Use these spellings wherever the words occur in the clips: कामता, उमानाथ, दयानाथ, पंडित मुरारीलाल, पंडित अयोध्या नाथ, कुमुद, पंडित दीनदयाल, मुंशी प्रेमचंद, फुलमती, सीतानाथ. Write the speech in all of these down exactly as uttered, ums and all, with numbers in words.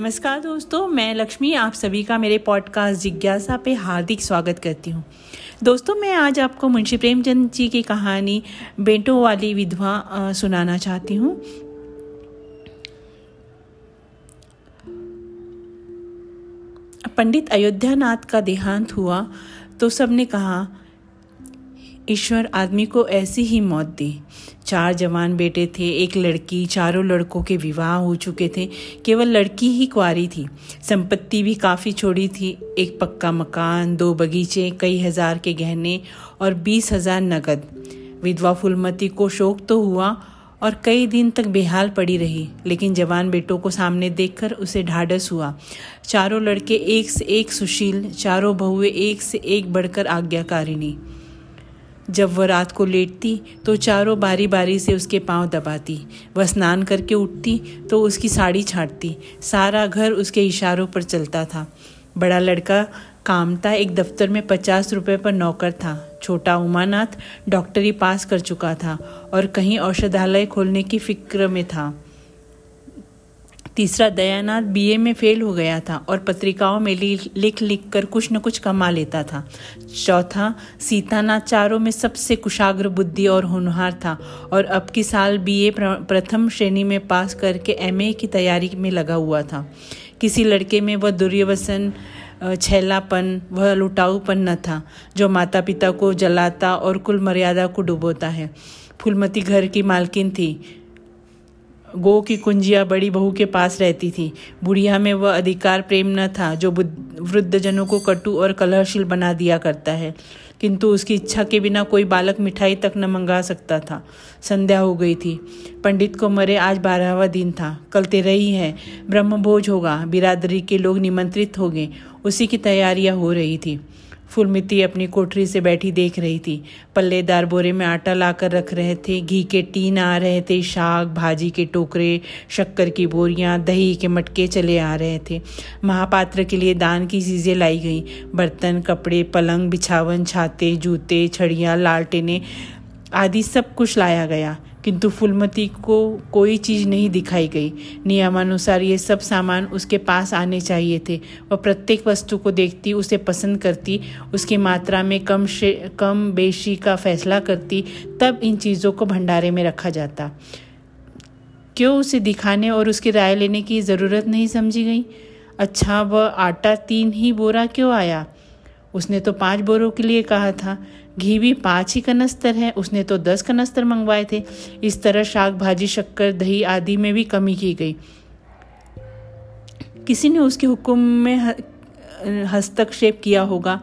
नमस्कार दोस्तों, मैं लक्ष्मी आप सभी का मेरे पॉडकास्ट जिज्ञासा पे हार्दिक स्वागत करती हूँ। दोस्तों, मैं आज आपको मुंशी प्रेमचंद जी की कहानी बेटों वाली विधवा सुनाना चाहती हूँ। पंडित अयोध्या नाथ का देहांत हुआ तो सबने कहा ईश्वर आदमी को ऐसी ही मौत दी। चार जवान बेटे थे, एक लड़की, चारों लड़कों के विवाह हो चुके थे, केवल लड़की ही कुंवारी थी। संपत्ति भी काफ़ी छोड़ी थी, एक पक्का मकान, दो बगीचे, कई हज़ार के गहने और बीस हज़ार नकद। विधवा फुलमती को शोक तो हुआ और कई दिन तक बेहाल पड़ी रही, लेकिन जवान बेटों को सामने देखकर उसे ढाढ़स हुआ। चारों लड़के एक से एक सुशील, चारों बहुएँ एक से एक बढ़कर आज्ञाकारिणी। जब वह रात को लेटती तो चारों बारी बारी से उसके पांव दबाती, वह स्नान करके उठती तो उसकी साड़ी छांटती। सारा घर उसके इशारों पर चलता था। बड़ा लड़का कामता एक दफ्तर में पचास रुपए पर नौकर था। छोटा उमानाथ डॉक्टरी पास कर चुका था और कहीं औषधालय खोलने की फिक्र में था। तीसरा दयानाथ बीए में फेल हो गया था और पत्रिकाओं में लिख लिख कर कुछ न कुछ कमा लेता था। चौथा सीतानाथ चारों में सबसे कुशाग्र बुद्धि और होनहार था और अब की साल बीए प्रथम श्रेणी में पास करके एमए की तैयारी में लगा हुआ था। किसी लड़के में वह दुर्व्यसन, छैलापन, वह लुटाऊपन न था जो माता पिता को जलाता और कुल मर्यादा को डुबोता है। फुलमती घर की मालकिन थी। गो की कुंजिया बड़ी बहू के पास रहती थी। बुढ़िया में वह अधिकार प्रेम न था जो वृद्धजनों को कटु और कलहशील बना दिया करता है, किंतु उसकी इच्छा के बिना कोई बालक मिठाई तक न मंगा सकता था। संध्या हो गई थी। पंडित को मरे आज बारहवा दिन था। कल तेरही है, ब्रह्मभोज होगा, बिरादरी के लोग निमंत्रित हो गए, उसी की तैयारियाँ हो रही थी। फुलमिती अपनी कोठरी से बैठी देख रही थी। पल्लेदार बोरे में आटा लाकर रख रहे थे, घी के टीन आ रहे थे, शाक भाजी के टोकरे, शक्कर की बोरियां, दही के मटके चले आ रहे थे। महापात्र के लिए दान की चीज़ें लाई गई। बर्तन, कपड़े, पलंग, बिछावन, छाते, जूते, छड़ियाँ, लालटेने आदि सब कुछ लाया गया, किंतु फुलमती को कोई चीज़ नहीं दिखाई गई। नियमानुसार ये सब सामान उसके पास आने चाहिए थे। वह प्रत्येक वस्तु को देखती, उसे पसंद करती, उसकी मात्रा में कम कम बेशी का फैसला करती, तब इन चीज़ों को भंडारे में रखा जाता। क्यों उसे दिखाने और उसकी राय लेने की ज़रूरत नहीं समझी गई। अच्छा, वह आटा तीन ही बोरा क्यों आया? उसने तो पाँच बोरों के लिए कहा था। घी भी पाँच ही कनस्तर है, उसने तो दस कनस्तर मंगवाए थे। इस तरह शाक भाजी, शक्कर, दही आदि में भी कमी की गई। किसी ने उसके हुक्म में हस्तक्षेप किया होगा।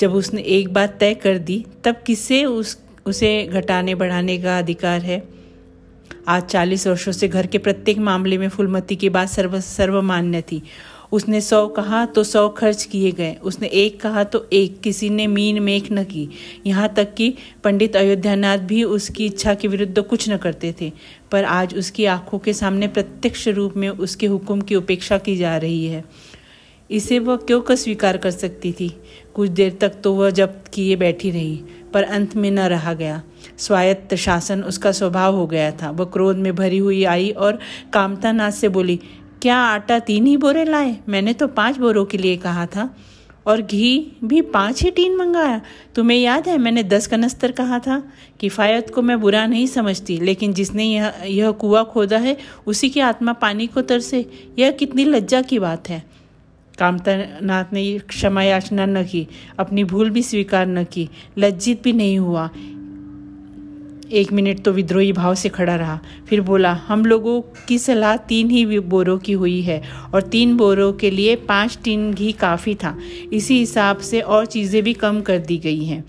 जब उसने एक बात तय कर दी, तब किसे उस उसे घटाने बढ़ाने का अधिकार है। आज चालीस वर्षों से घर के प्रत्येक मामले में फुलमती की बात सर्व सर्वमान्य थी। उसने सौ कहा तो सौ खर्च किए गए, उसने एक कहा तो एक, किसी ने मीन मेख न की। यहाँ तक कि पंडित अयोध्या नाथ भी उसकी इच्छा के विरुद्ध कुछ न करते थे, पर आज उसकी आंखों के सामने प्रत्यक्ष रूप में उसके हुक्म की उपेक्षा की जा रही है। इसे वह क्यों का स्वीकार कर सकती थी। कुछ देर तक तो वह जब्त किए बैठी रही, पर अंत में न रहा गया। स्वायत्त शासन उसका स्वभाव हो गया था। वह क्रोध में भरी हुई आई और कामता नाथ से बोली, क्या आटा तीन ही बोरे लाए? मैंने तो पाँच बोरों के लिए कहा था। और घी भी पाँच ही टीन मंगाया। तुम्हें याद है मैंने दस कनस्तर कहा था। किफ़ायत को मैं बुरा नहीं समझती, लेकिन जिसने यह यह कुआं खोदा है उसी की आत्मा पानी को तरसे। यह कितनी लज्जा की बात है। कामता नाथ ने क्षमा याचना न की, अपनी भूल भी स्वीकार न की, लज्जित भी नहीं हुआ। एक मिनट तो विद्रोही भाव से खड़ा रहा, फिर बोला, हम लोगों की सलाह तीन ही बोरों की हुई है और तीन बोरों के लिए पाँच टीन घी काफ़ी था। इसी हिसाब से और चीज़ें भी कम कर दी गई हैं।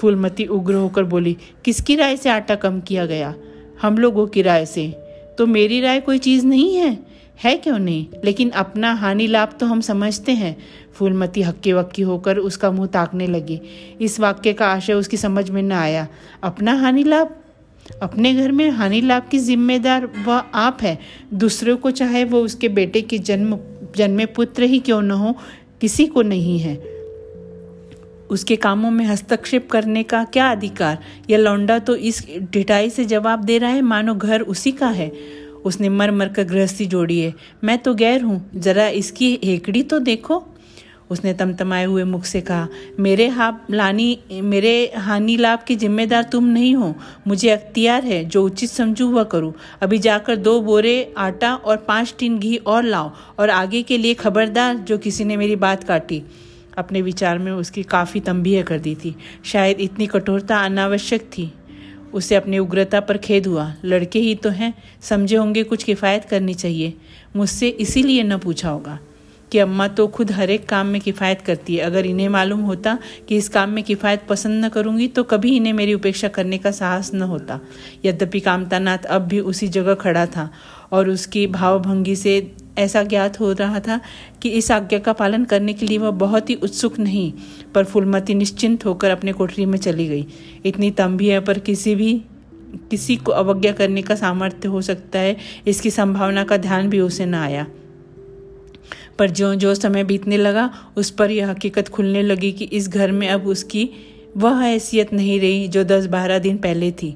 फुलमती उग्र होकर बोली, किसकी राय से आटा कम किया गया? हम लोगों की राय से। तो मेरी राय कोई चीज़ नहीं है? है क्यों नहीं, लेकिन अपना हानि लाभ तो हम समझते हैं। फुलमती हक्के वक्की होकर उसका मुंह ताकने लगी। इस वाक्य का आशय उसकी समझ में न आया। अपना हानि लाभ? अपने घर में हानि लाभ की जिम्मेदार वह आप है। दूसरों को, चाहे वो उसके बेटे के जन्म जन्मे पुत्र ही क्यों न हो, किसी को नहीं है। उसके कामों में हस्तक्षेप करने का क्या अधिकार? यह लौंडा तो इस ढिठाई से जवाब दे रहा है मानो घर उसी का है। उसने मर मर कर गृहस्थी जोड़ी है। मैं तो गैर हूँ, जरा इसकी हेकड़ी तो देखो। उसने तमतमाए हुए मुख से कहा, मेरे हाप लानी मेरे हानि लाभ के जिम्मेदार तुम नहीं हो। मुझे अख्तियार है, जो उचित समझू वह करूँ। अभी जाकर दो बोरे आटा और पाँच टीन घी और लाओ, और आगे के लिए खबरदार जो किसी ने मेरी बात काटी। अपने विचार में उसकी काफ़ी तंबीह कर दी थी। शायद इतनी कठोरता अनावश्यक थी। उसे अपनी उग्रता पर खेद हुआ। लड़के ही तो हैं, समझे होंगे कुछ किफ़ायत करनी चाहिए। मुझसे इसीलिए न पूछा होगा कि अम्मा तो खुद हर एक काम में किफ़ायत करती है। अगर इन्हें मालूम होता कि इस काम में किफ़ायत पसंद न करूँगी तो कभी इन्हें मेरी उपेक्षा करने का साहस न होता। यद्यपि कामतानाथ अब भी उसी जगह खड़ा था और उसकी भावभंगी से ऐसा ज्ञात हो रहा था कि इस आज्ञा का पालन करने के लिए वह बहुत ही उत्सुक नहीं, पर फुलमती निश्चिंत होकर अपने कोठरी में चली गई। इतनी तंबीह पर किसी भी किसी को अवज्ञा करने का सामर्थ्य हो सकता है, इसकी संभावना का ध्यान भी उसे न आया। पर ज्यों ज्यों समय बीतने लगा, उस पर यह हकीकत खुलने लगी कि इस घर में अब उसकी वह हैसियत नहीं रही जो दस बारह दिन पहले थी।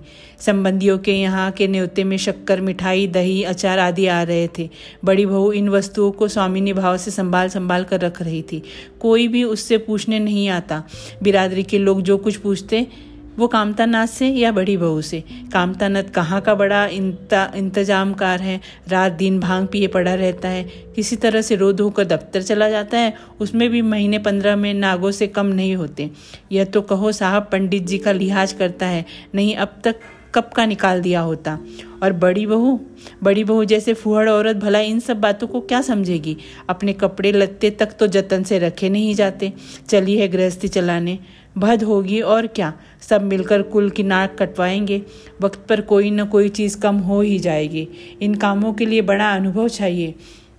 संबंधियों के यहाँ के न्योते में शक्कर, मिठाई, दही, अचार आदि आ रहे थे। बड़ी बहू इन वस्तुओं को स्वामिनी भाव से संभाल संभाल कर रख रही थी। कोई भी उससे पूछने नहीं आता। बिरादरी के लोग जो कुछ पूछते वो कामतानाथ से या बड़ी बहू से। कामतानाथ कहाँ का बड़ा इंतजामकार है, रात दिन भांग पिए पड़ा रहता है, किसी तरह से रो धो कर दफ्तर चला जाता है, उसमें भी महीने पंद्रह में नागों से कम नहीं होते। यह तो कहो साहब पंडित जी का लिहाज करता है, नहीं अब तक कब का निकाल दिया होता। और बड़ी बहू बड़ी बहू जैसे फूहड़ औरत भला इन सब बातों को क्या समझेगी। अपने कपड़े लत्ते तक तो जतन से रखे नहीं जाते। चली है गृहस्थी चलाने, भद होगी और क्या, सब मिलकर कुल की नाक कटवाएंगे। वक्त पर कोई न कोई चीज़ कम हो ही जाएगी। इन कामों के लिए बड़ा अनुभव चाहिए।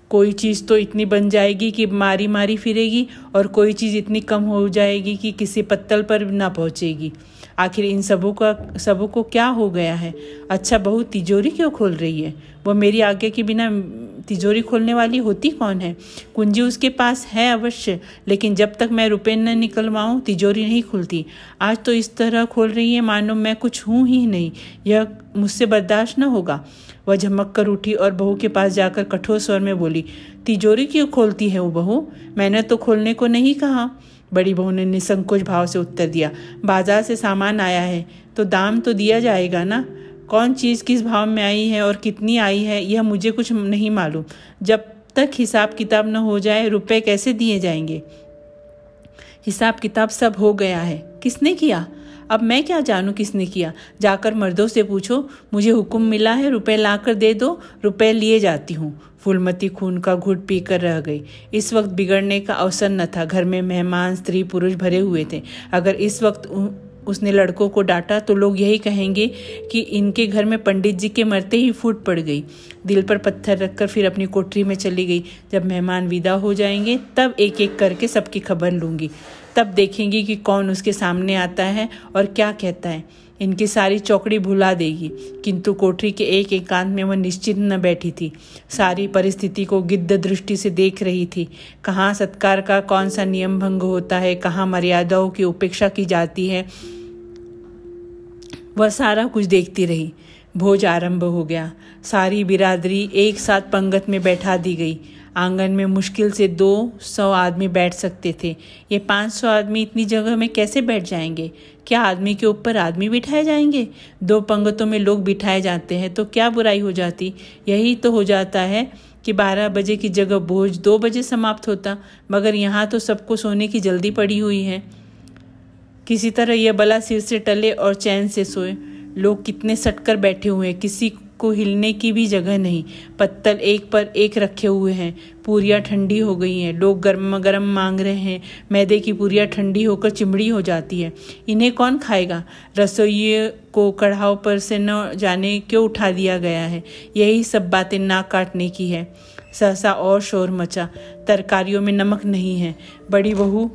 कोई चीज़ तो इतनी बन जाएगी कि मारी मारी फिरेगी, और कोई चीज़ इतनी कम हो जाएगी कि किसी पत्तल पर ना पहुँचेगी। आखिर इन सबों का सबों को क्या हो गया है। अच्छा, बहू तिजोरी क्यों खोल रही है? वो मेरी आज्ञा के बिना तिजोरी खोलने वाली होती कौन है। कुंजी उसके पास है अवश्य, लेकिन जब तक मैं रुपए न निकलवाऊँ तिजोरी नहीं खुलती। आज तो इस तरह खोल रही है मानो मैं कुछ हूँ ही नहीं। यह मुझसे बर्दाश्त न होगा। वह झमक कर उठी और बहू के पास जाकर कठोर स्वर में बोली, तिजोरी क्यों खोलती है वो बहू? मैंने तो खोलने को नहीं कहा। बड़ी बहू ने निसंकोच भाव से उत्तर दिया, बाजार से सामान आया है तो दाम तो दिया जाएगा ना। कौन चीज़ किस भाव में आई है और कितनी आई है यह मुझे कुछ नहीं मालूम। जब तक हिसाब किताब न हो जाए रुपए कैसे दिए जाएंगे। हिसाब किताब सब हो गया है, किसने किया अब मैं क्या जानूं किसने किया। जाकर मर्दों से पूछो। मुझे हुक्म मिला है रुपए लाकर दे दो, रुपए लिए जाती हूँ। फुलमती खून का घुट पीकर रह गई। इस वक्त बिगड़ने का अवसर न था। घर में मेहमान स्त्री पुरुष भरे हुए थे। अगर इस वक्त उसने लड़कों को डांटा तो लोग यही कहेंगे कि इनके घर में पंडित जी के मरते ही फूट पड़ गई। दिल पर पत्थर रखकर फिर अपनी कोठरी में चली गई। जब मेहमान विदा हो जाएंगे तब एक एक करके सबकी खबर लूँगी। तब देखेंगी कि कौन उसके सामने आता है और क्या कहता है। इनकी सारी चौकड़ी भुला देगी। किंतु कोठरी के एक एकांत में वह निश्चित न बैठी थी। सारी परिस्थिति को गिद्ध दृष्टि से देख रही थी। कहाँ सत्कार का कौन सा नियम भंग होता है, कहाँ मर्यादाओं की उपेक्षा की जाती है, वह सारा कुछ देखती रही। भोज आरंभ हो गया। सारी बिरादरी एक साथ पंगत में बैठा दी गई। आंगन में मुश्किल से दो सौ आदमी बैठ सकते थे। ये पाँच सौ आदमी इतनी जगह में कैसे बैठ जाएंगे। क्या आदमी के ऊपर आदमी बिठाए जाएंगे। दो पंगतों में लोग बिठाए जाते हैं तो क्या बुराई हो जाती। यही तो हो जाता है कि बारह बजे की जगह भोज दो बजे समाप्त होता, मगर यहाँ तो सबको सोने की जल्दी पड़ी हुई है। किसी तरह यह बला सिर से टले और चैन से सोए। लोग कितने सटकर बैठे हुए हैं, किसी को हिलने की भी जगह नहीं। पत्तल एक पर एक रखे हुए हैं। पूरियाँ ठंडी हो गई हैं, लोग गर्म गर्म मांग रहे हैं। मैदे की पूरियाँ ठंडी होकर चिमड़ी हो जाती है। इन्हें कौन खाएगा। रसोइये को कढ़ाव पर से न जाने क्यों उठा दिया गया है। यही सब बातें नाक काटने की है। सहसा और शोर मचा। तरकारियों में नमक नहीं है। बड़ी बहू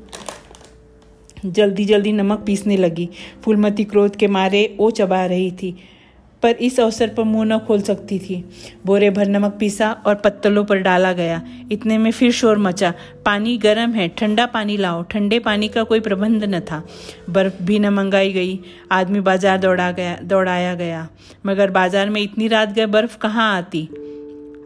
जल्दी जल्दी नमक पीसने लगी। फुलमती क्रोध के मारे ओ चबा रही थी, पर इस अवसर पर मुंह न खोल सकती थी। बोरे भर नमक पीसा और पत्तलों पर डाला गया। इतने में फिर शोर मचा। पानी गर्म है, ठंडा पानी लाओ। ठंडे पानी का कोई प्रबंध न था। बर्फ भी न मंगाई गई। आदमी बाजार दौड़ा गया दौड़ाया गया, मगर बाजार में इतनी रात गए बर्फ कहाँ आती।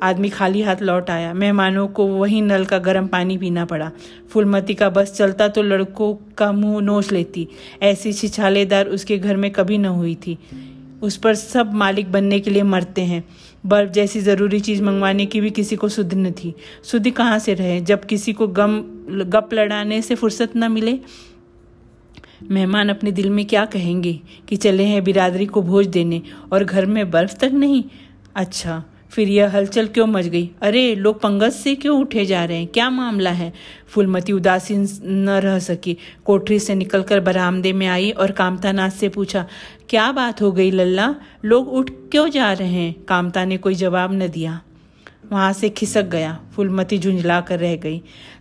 आदमी खाली हाथ लौट आया। मेहमानों को वही नल का गर्म पानी पीना पड़ा। फुलमती का बस चलता तो लड़कों का मुंह नोच लेती। ऐसी छिछालेदार उसके घर में कभी न हुई थी। उस पर सब मालिक बनने के लिए मरते हैं। बर्फ जैसी ज़रूरी चीज़ मंगवाने की भी किसी को सुध न थी। सुधी कहाँ से रहे जब किसी को गम गप लड़ाने से फुर्सत न मिले। मेहमान अपने दिल में क्या कहेंगे कि चले हैं बिरादरी को भोज देने और घर में बर्फ तक नहीं। अच्छा, फिर यह हलचल क्यों मच गई? अरे लोग पंगत से क्यों उठे जा रहे हैं? क्या मामला है? फुलमती उदासीन न रह सकी। कोठरी से निकलकर बरामदे में आई और कामतानाथ से पूछा, क्या बात हो गई लल्ला? लोग उठ क्यों जा रहे हैं? कामता ने कोई जवाब न दिया। वहाँ से खिसक गया। फुलमती झुंझला कर रह गई।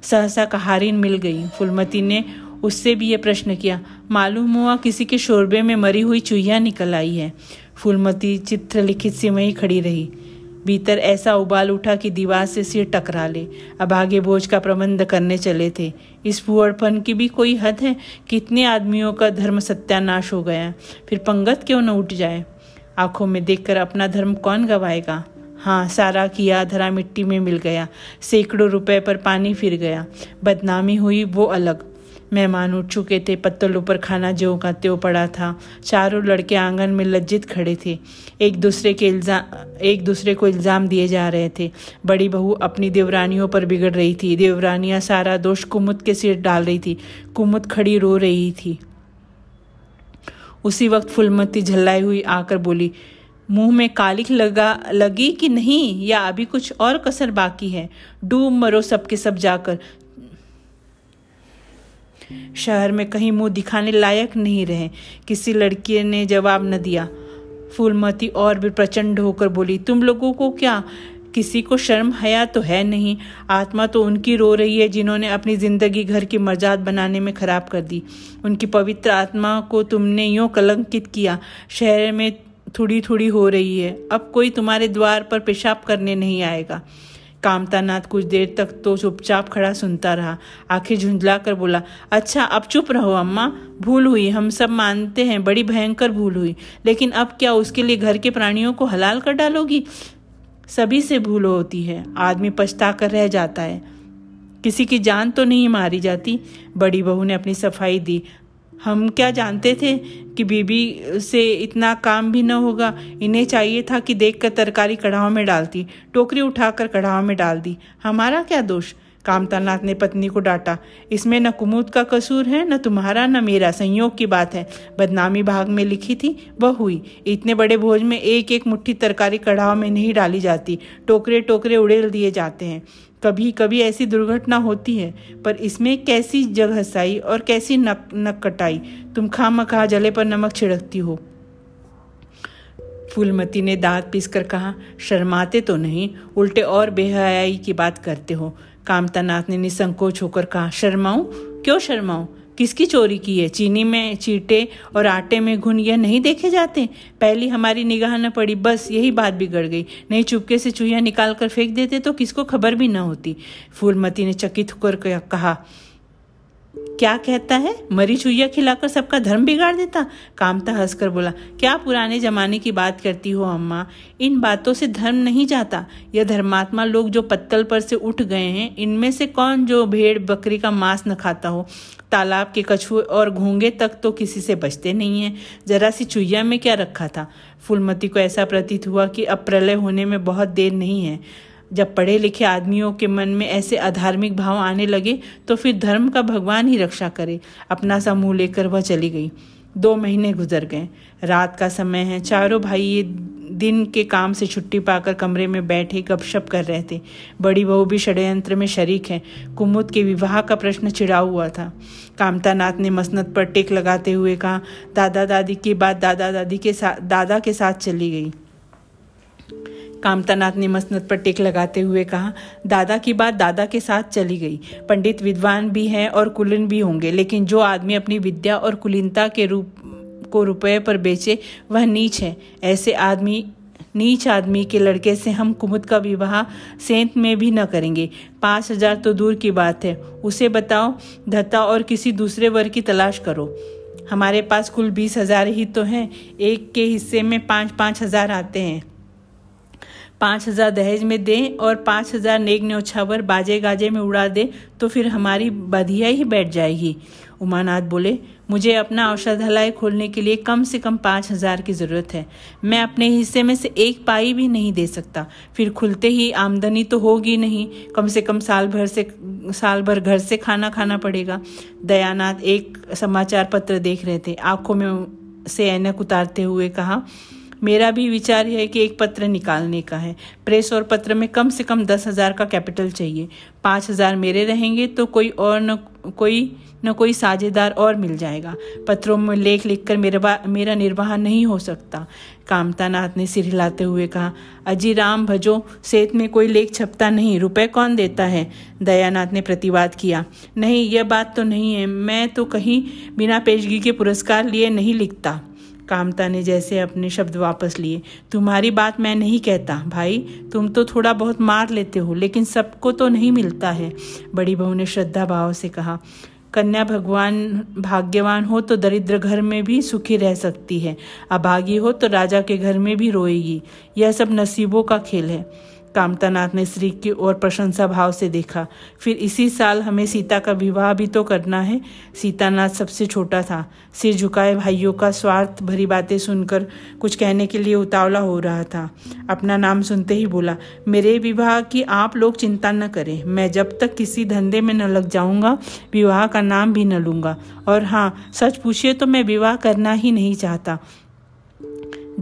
सहसा कहारिन मिल गई। फुलमती ने उससे भी ये प्रश्न किया। मालूम हुआ किसी के शोरबे में मरी हुई चूहिया निकल आई है। फुलमती चित्रलिखित से वहीं खड़ी रही। भीतर ऐसा उबाल उठा कि दीवार से सिर टकरा ले। अब आगे बोझ का प्रबंध करने चले थे। इस फुहड़पन की भी कोई हद है। कितने आदमियों का धर्म सत्यानाश हो गया, फिर पंगत क्यों न उठ जाए? आंखों में देखकर अपना धर्म कौन गवाएगा? हाँ, सारा किया धरा मिट्टी में मिल गया। सैकड़ों रुपए पर पानी फिर गया। बदनामी हुई वो अलग। मेहमान उठ चुके थे। पत्तलों पर खाना ज्यों का त्यों पड़ा था। चारों लड़के आंगन में लज्जित खड़े थे। एक दूसरे के इल्जाम एक दूसरे को इल्ज़ाम दिए जा रहे थे। बड़ी बहू अपनी देवरानियों पर बिगड़ रही थी। देवरानियाँ सारा दोष कुमुद के सिर डाल रही थी। कुमुद खड़ी रो रही थी। उसी वक्त फुलमती झल्लाई हुई आकर बोली, मुंह में कालिख लगा लगी कि नहीं, या अभी कुछ और कसर बाकी है? डूब मरो सबके सब जाकर। शहर में कहीं मुंह दिखाने लायक नहीं रहे। किसी लड़की ने जवाब न दिया। फूलमती और भी प्रचंड होकर बोली, तुम लोगों को क्या, किसी को शर्म हया तो है नहीं? आत्मा तो उनकी रो रही है जिन्होंने अपनी जिंदगी घर की मर्जात बनाने में खराब कर दी। उनकी पवित्र आत्मा को तुमने यूँ कलंकित किया। शहर में थोड़ी थोड़ी हो रही है। अब कोई तुम्हारे द्वार पर पेशाब करने नहीं आएगा। कामतानाथ कुछ देर तक तो चुपचाप खड़ा सुनता रहा। आंखें झुंझला कर बोला, अच्छा अब चुप रहो अम्मा। भूल हुई, हम सब मानते हैं, बड़ी भयंकर भूल हुई, लेकिन अब क्या उसके लिए घर के प्राणियों को हलाल कर डालोगी? सभी से भूल होती है। आदमी पछता कर रह जाता है। किसी की जान तो नहीं मारी जाती। बड़ी बहू ने अपनी सफाई दी। हम क्या जानते थे कि बीबी से इतना काम भी न होगा। इन्हें चाहिए था कि देखकर तरकारी कढ़ाव में डालती। टोकरी उठाकर कढ़ाव में डाल दी। हमारा क्या दोष? कामतानाथ ने पत्नी को डांटा। इसमें न कुमुद का कसूर है, न तुम्हारा न मेरा। संयोग की बात है। बदनामी भाग में लिखी थी, वह हुई। इतने बड़े भोज में एक एक मुट्ठी तरकारी कढ़ाव में नहीं डाली जाती। टोकरे टोकरे उड़ेल दिए जाते हैं। कभी कभी ऐसी दुर्घटना होती है, पर इसमें कैसी जगहसाई और कैसी नक नक कटाई। तुम खामखा जले पर नमक छिड़कती हो। फूलमती ने दांत पीसकर कहा, शर्माते तो नहीं, उल्टे और बेहयाई की बात करते हो। कामतानाथ ने निसंकोच होकर कहा, शर्माऊं? क्यों शर्माऊं? किसकी चोरी की है? चीनी में चीटे और आटे में घुन यह नहीं देखे जाते? पहली हमारी निगाह न पड़ी, बस यही बात बिगड़ गई। नहीं चुपके से चूहिया निकाल कर फेंक देते तो किसको खबर भी न होती। फूलमती ने चकित होकर कहा, क्या कहता है? मरी चूहिया खिलाकर सबका धर्म बिगाड़ देता? कामता हंसकर बोला, क्या पुराने जमाने की बात करती हो अम्मा? इन बातों से धर्म नहीं जाता। यह धर्मात्मा लोग जो पत्तल पर से उठ गए हैं, इनमें से कौन जो भेड़ बकरी का मांस न खाता हो? तालाब के कछुए और घोंगे तक तो किसी से बचते नहीं हैं। जरा सी चूहिया में क्या रखा था? फूलमती को ऐसा प्रतीत हुआ कि अब प्रलय होने में बहुत देर नहीं है। जब पढ़े लिखे आदमियों के मन में ऐसे अधार्मिक भाव आने लगे तो फिर धर्म का भगवान ही रक्षा करे। अपना समूह लेकर वह चली गई। दो महीने गुजर गए। रात का समय है। चारों भाई ये दिन के काम से छुट्टी पाकर कमरे में बैठे गपशप कर रहे थे। बड़ी बहू भी षड्यंत्र में शरीक है। कुमुद के विवाह का प्रश्न छिड़ा हुआ था। कामतानाथ ने मसनद पर टेक लगाते हुए कहा, दादा दादी की बात दादा दादी के साथ दादा के साथ चली गई। कामतानाथ ने मसनद पर टेक लगाते हुए कहा, दादा की बात दादा के साथ चली गई। पंडित विद्वान भी हैं और कुलीन भी होंगे, लेकिन जो आदमी अपनी विद्या और कुलीनता के रूप को रुपये पर बेचे वह नीच है। ऐसे आदमी नीच आदमी के लड़के से हम कुमुद का विवाह सेंत में भी न करेंगे। पाँच हजार तो दूर की बात है। उसे बताओ, धता और किसी दूसरे वर की तलाश करो। हमारे पास कुल बीस हजार ही तो हैं। एक के हिस्से में पाँच पाँच हजार आते हैं। पाँच हज़ार दहेज में दें और पाँच हज़ार नेक न्योछावर बाजे गाजे में उड़ा दें तो फिर हमारी बधिया ही बैठ जाएगी। उमानाथ बोले, मुझे अपना औषधालय खोलने के लिए कम से कम पाँच हज़ार की ज़रूरत है। मैं अपने हिस्से में से एक पाई भी नहीं दे सकता। फिर खुलते ही आमदनी तो होगी नहीं, कम से कम साल भर से साल भर घर से खाना खाना पड़ेगा। दयानाथ एक समाचार पत्र देख रहे थे। आँखों में से ऐनक उतारते हुए कहा, मेरा भी विचार है कि एक पत्र निकालने का है। प्रेस और पत्र में कम से कम दस हज़ार का कैपिटल चाहिए। पाँच हज़ार मेरे रहेंगे तो कोई और न कोई न कोई साझेदार और मिल जाएगा। पत्रों में लेख लिखकर मेरा मेरा निर्वाह नहीं हो सकता। कामता नाथ ने सिर हिलाते हुए कहा, अजी राम भजो, सेत में कोई लेख छपता नहीं, रुपए कौन देता है। दयानाथ ने प्रतिवाद किया, नहीं, यह बात तो नहीं है। मैं तो कहीं बिना पेशगी के पुरस्कार लिए नहीं लिखता। कामता ने जैसे अपने शब्द वापस लिए, तुम्हारी बात मैं नहीं कहता भाई, तुम तो थोड़ा बहुत मार लेते हो, लेकिन सबको तो नहीं मिलता है। बड़ी बहू ने श्रद्धा भाव से कहा, कन्या भगवान भाग्यवान हो तो दरिद्र घर में भी सुखी रह सकती है, अभागी हो तो राजा के घर में भी रोएगी। यह सब नसीबों का खेल है। कामतानाथ ने स्त्री की ओर प्रशंसा भाव से देखा। फिर इसी साल हमें सीता का विवाह भी तो करना है। सीतानाथ सबसे छोटा था। सिर झुकाए भाइयों का स्वार्थ भरी बातें सुनकर कुछ कहने के लिए उतावला हो रहा था। अपना नाम सुनते ही बोला, मेरे विवाह की आप लोग चिंता न करें। मैं जब तक किसी धंधे में न लग जाऊँगा, विवाह का नाम भी न लूँगा। और हाँ, सच पूछिए तो मैं विवाह करना ही नहीं चाहता।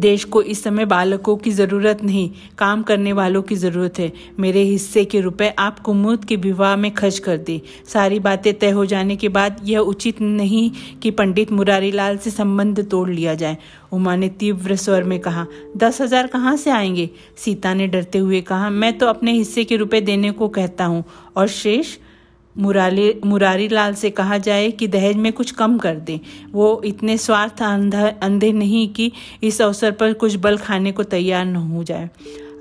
देश को इस समय बालकों की ज़रूरत नहीं, काम करने वालों की ज़रूरत है। मेरे हिस्से के रुपए आप कुमुद के विवाह में खर्च कर दें। सारी बातें तय हो जाने के बाद यह उचित नहीं कि पंडित मुरारीलाल से संबंध तोड़ लिया जाए। उमा ने तीव्र स्वर में कहा, दस हज़ार कहाँ से आएंगे। सीता ने डरते हुए कहा, मैं तो अपने हिस्से के रुपए देने को कहता हूँ, और शेष मुरारी मुरारीलाल से कहा जाए कि दहेज में कुछ कम कर दें। वो इतने स्वार्थ अंधा अंधे नहीं कि इस अवसर पर कुछ बल खाने को तैयार न हो जाए।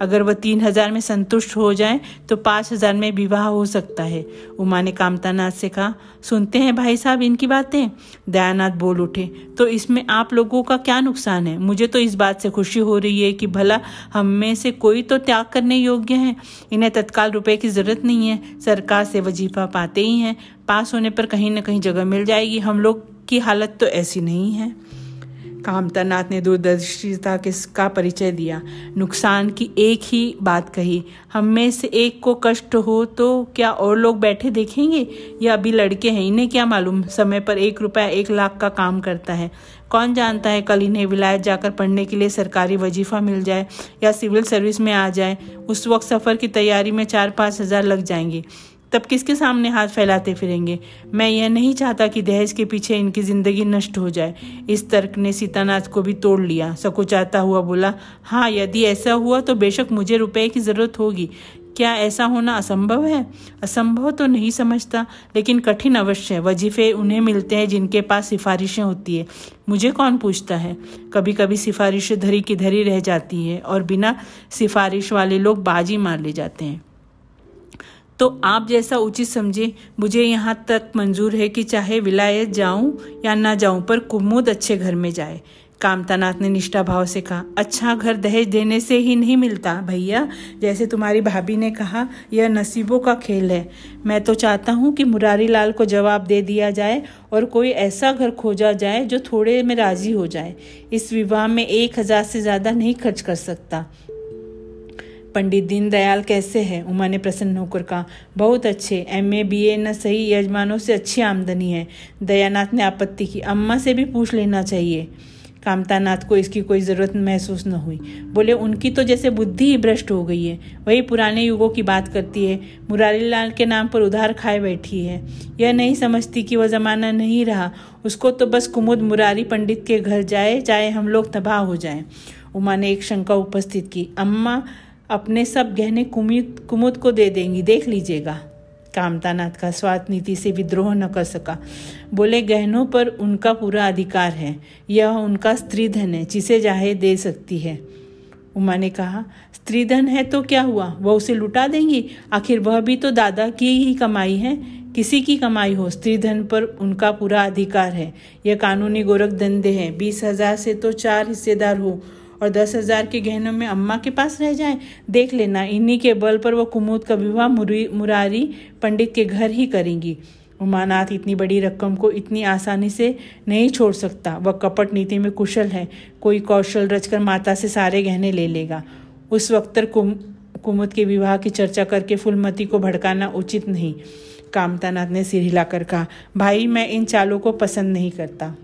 अगर वह तीन हज़ार में संतुष्ट हो जाए तो पाँच हज़ार में विवाह हो सकता है। उमा ने कामतानाथ से कहा, सुनते हैं भाई साहब इनकी बातें। दयानाथ बोल उठे, तो इसमें आप लोगों का क्या नुकसान है। मुझे तो इस बात से खुशी हो रही है कि भला हम में से कोई तो त्याग करने योग्य हैं। इन्हें तत्काल रुपए की ज़रूरत नहीं है। सरकार से वजीफा पाते ही हैं, पास होने पर कहीं ना कहीं जगह मिल जाएगी। हम लोग की हालत तो ऐसी नहीं है। कामतानाथ ने दूरदर्शिता का परिचय दिया। नुकसान की एक ही बात कही, हम में से एक को कष्ट हो तो क्या और लोग बैठे देखेंगे। या अभी लड़के हैं, इन्हें क्या मालूम। समय पर एक रुपया एक लाख का काम करता है। कौन जानता है, कल इन्हें विलायत जाकर पढ़ने के लिए सरकारी वजीफा मिल जाए या सिविल सर्विस में आ जाए। उस वक्त सफ़र की तैयारी में चार पाँच हज़ार लग जाएंगे। तब किसके सामने हाथ फैलाते फिरेंगे। मैं यह नहीं चाहता कि दहेज के पीछे इनकी ज़िंदगी नष्ट हो जाए। इस तर्क ने सीतानाथ को भी तोड़ लिया। सकुचाता हुआ बोला, हाँ, यदि ऐसा हुआ तो बेशक मुझे रुपए की ज़रूरत होगी। क्या ऐसा होना असंभव है। असंभव तो नहीं समझता, लेकिन कठिन अवश्य है। वजीफे उन्हें मिलते हैं जिनके पास सिफारिशें होती है। मुझे कौन पूछता है। कभी कभी सिफारिशें धरी की धरी रह जाती है और बिना सिफारिश वाले लोग बाजी मार ले जाते हैं। तो आप जैसा उचित समझे, मुझे यहाँ तक मंजूर है कि चाहे विलायत जाऊँ या ना जाऊँ, पर कुमुद अच्छे घर में जाए। कामतानाथ ने निष्ठा भाव से कहा, अच्छा घर दहेज देने से ही नहीं मिलता भैया। जैसे तुम्हारी भाभी ने कहा, यह नसीबों का खेल है। मैं तो चाहता हूँ कि मुरारीलाल को जवाब दे दिया जाए और कोई ऐसा घर खोजा जाए जो थोड़े में राजी हो जाए। इस विवाह में एक हज़ार से ज़्यादा नहीं खर्च कर सकता। पंडित दीनदयाल कैसे हैं। उमा ने प्रसन्न होकर कहा, बहुत अच्छे। एमए बीए न सही, यजमानों से अच्छी आमदनी है। दयानाथ ने आपत्ति की, अम्मा से भी पूछ लेना चाहिए। कामतानाथ को इसकी कोई ज़रूरत महसूस न हुई। बोले, उनकी तो जैसे बुद्धि ही भ्रष्ट हो गई है। वही पुराने युगों की बात करती है। मुरारीलाल के नाम पर उधार खाए बैठी है। यह नहीं समझती कि वह ज़माना नहीं रहा। उसको तो बस कुमुद मुरारी पंडित के घर जाए, चाहे हम लोग तबाह हो जाएं। उमा ने एक शंका उपस्थित की, अम्मा अपने सब गहने कुमुद कुमुद को दे देंगी, देख लीजिएगा। कामतानाथ का स्वार्थ नीति से विद्रोह न कर सका। बोले, गहनों पर उनका पूरा अधिकार है। यह उनका स्त्रीधन है, जिसे चाहे दे सकती है। उमा ने कहा, स्त्रीधन है तो क्या हुआ, वह उसे लुटा देंगी। आखिर वह भी तो दादा की ही कमाई है, किसी की कमाई हो। स्त्रीधन पर उनका पूरा अधिकार है। यह कानूनी गोरखधंधे है। बीस हज़ार से तो चार हिस्सेदार हो और दस हजार के गहनों में अम्मा के पास रह जाए। देख लेना, इन्हीं के बल पर वो कुमुद का विवाह मुरारी पंडित के घर ही करेंगी। उमानाथ इतनी बड़ी रकम को इतनी आसानी से नहीं छोड़ सकता। वह कपट नीति में कुशल है, कोई कौशल रचकर माता से सारे गहने ले लेगा। उस वक्त तक कुम कुमुद के विवाह की चर्चा करके फुलमती को भड़काना उचित नहीं। कामतानाथ ने सिर हिलाकर कहा, भाई मैं इन चालों को पसंद नहीं करता।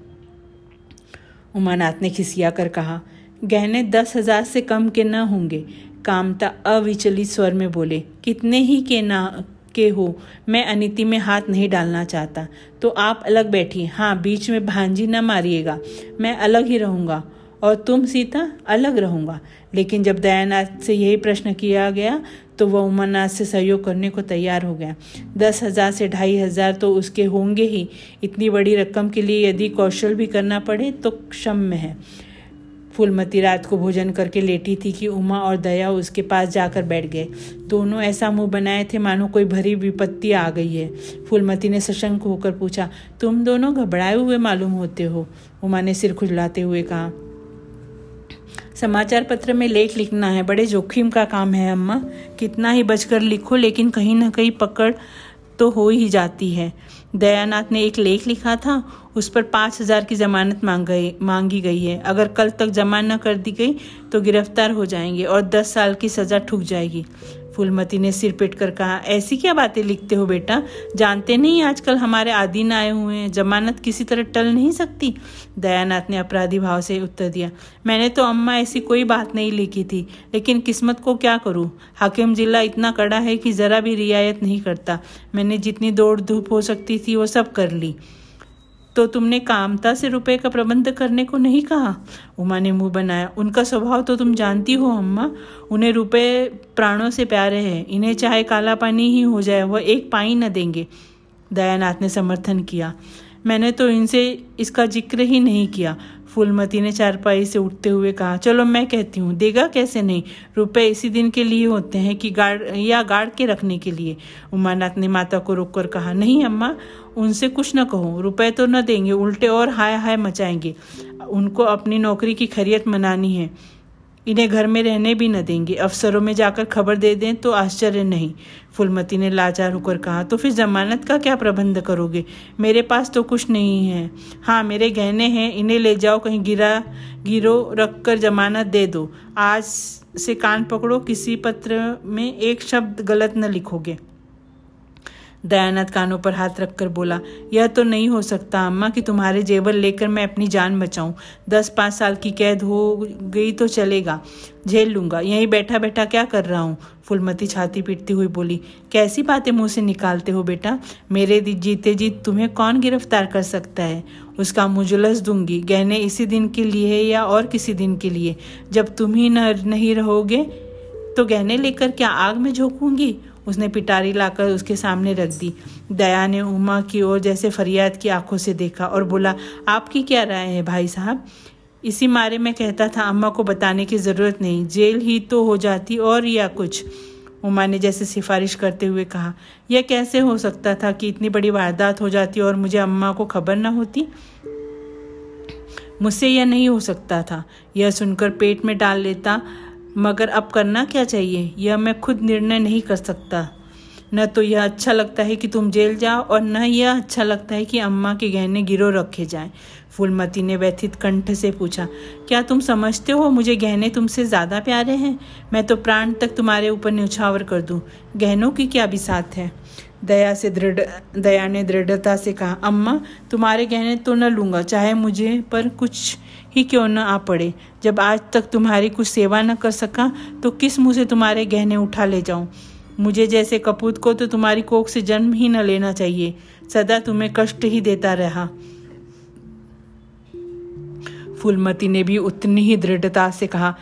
उमानाथ ने खिसिया कर कहा, गहने दस हजार से कम के न होंगे। कामता अविचलित स्वर में बोले, कितने ही के ना के हो, मैं अनिति में हाथ नहीं डालना चाहता। तो आप अलग बैठिए, हाँ बीच में भांजी न मारिएगा, मैं अलग ही रहूँगा और तुम सीता अलग रहूँगा। लेकिन जब दयानाथ से यही प्रश्न किया गया तो वह उमानाथ से सहयोग करने को तैयार हो गया। दस हजार से ढाई हजार तो उसके होंगे ही, इतनी बड़ी रकम के लिए यदि कौशल भी करना पड़े तो क्षम्य है। फुलमती रात को भोजन करके लेटी थी कि उमा और दया उसके पास जाकर बैठ गए। दोनों ऐसा मुंह बनाए थे मानो कोई भरी विपत्ति आ गई है। फुलमती ने सशंक होकर पूछा, तुम दोनों घबराए हुए मालूम होते हो। उमा ने सिर खुजलाते हुए कहा, समाचार पत्र में लेख लिखना है, बड़े जोखिम का काम है अम्मा। कितना ही बचकर लिखो लेकिन कहीं ना कहीं पकड़ तो हो ही जाती है। दयानाथ ने एक लेख लिखा था, उस पर पाँच हजार की जमानत मांग गई मांगी गई है। अगर कल तक जमा न कर दी गई तो गिरफ्तार हो जाएंगे और दस साल की सज़ा ठुक जाएगी। फुलमती ने सिर पीट कर कहा, ऐसी क्या बातें लिखते हो बेटा, जानते नहीं आजकल हमारे आदीन आए हुए हैं, जमानत किसी तरह टल नहीं सकती। दयानाथ ने अपराधी भाव से उत्तर दिया, मैंने तो अम्मा ऐसी कोई बात नहीं लिखी थी, लेकिन किस्मत को क्या करूं, हाकिम जिला इतना कड़ा है कि ज़रा भी रियायत नहीं करता। मैंने जितनी दौड़ धूप हो सकती थी वो सब कर ली। तो तुमने कामता से रुपए का प्रबंध करने को नहीं कहा? उमा ने मुंह बनाया, उनका स्वभाव तो तुम जानती हो अम्मा, उन्हें रुपए प्राणों से प्यारे हैं, इन्हें चाहे काला पानी ही हो जाए वह एक पाई न देंगे। दयानाथ ने समर्थन किया, मैंने तो इनसे इसका जिक्र ही नहीं किया। फुलमती ने चारपाई से उठते हुए कहा, चलो मैं कहती हूँ, देगा कैसे नहीं, रुपए इसी दिन के लिए होते हैं कि गाड़ या गाड़ के रखने के लिए। उमानाथ ने माता को रोककर कहा, नहीं अम्मा उनसे कुछ न कहो, रुपए तो न देंगे, उल्टे और हाय हाय मचाएंगे। उनको अपनी नौकरी की खैरियत मनानी है, इन्हें घर में रहने भी न देंगे। अफसरों में जाकर खबर दे दें तो आश्चर्य नहीं। फुलमती ने लाचार होकर कहा, तो फिर जमानत का क्या प्रबंध करोगे? मेरे पास तो कुछ नहीं है। हाँ मेरे गहने हैं, इन्हें ले जाओ, कहीं गिरा गिरो रख कर जमानत दे दो। आज से कान पकड़ो, किसी पत्र में एक शब्द गलत न लिखोगे। दयानाथ कानों पर हाथ रखकर बोला, यह तो नहीं हो सकता अम्मा कि तुम्हारे जेवर लेकर मैं अपनी जान बचाऊं। दस पाँच साल की कैद हो गई तो चलेगा, झेल लूँगा, यहीं बैठा बैठा क्या कर रहा हूँ। फुलमती छाती पीटती हुई बोली, कैसी बातें मुंह से निकालते हो बेटा, मेरे जीते जीत तुम्हें कौन गिरफ्तार कर सकता है? उसका मुजलस दूंगी, गहने इसी दिन के लिए या और किसी दिन के लिए। जब तुम ही न नहीं रहोगे तो गहने लेकर क्या आग में झोंकूंगी? उसने पिटारी लाकर उसके सामने रख दी। दया ने उमा की ओर जैसे फरियाद की आंखों से देखा और बोला, आपकी क्या राय है भाई साहब? इसी मारे मैं कहता था अम्मा को बताने की ज़रूरत नहीं, जेल ही तो हो जाती और या कुछ। उमा ने जैसे सिफारिश करते हुए कहा, यह कैसे हो सकता था कि इतनी बड़ी वारदात हो जाती और मुझे अम्मा को खबर ना होती? मुझसे यह नहीं हो सकता था। यह सुनकर पेट में डाल लेता, मगर अब करना क्या चाहिए यह मैं खुद निर्णय नहीं कर सकता। न तो यह अच्छा लगता है कि तुम जेल जाओ और न यह अच्छा लगता है कि अम्मा के गहने गिरो रखे जाएं। फुलमती ने व्यथित कंठ से पूछा, क्या तुम समझते हो मुझे गहने तुमसे ज़्यादा प्यारे हैं? मैं तो प्राण तक तुम्हारे ऊपर न्यौछावर कर दूं, गहनों की क्या बिसात है? दया से दृढ़ दया ने दृढ़ता से कहा, अम्मा तुम्हारे गहने तो न लूँगा, चाहे मुझे पर कुछ ही क्यों न आ पड़े। जब आज तक तुम्हारी कुछ सेवा न कर सका तो किस मुँह से तुम्हारे गहने उठा ले जाऊं? मुझे जैसे कपूत को तो तुम्हारी कोख से जन्म ही न लेना चाहिए, सदा तुम्हें कष्ट ही देता रहा। फुलमती ने भी उतनी ही दृढ़ता से कहा,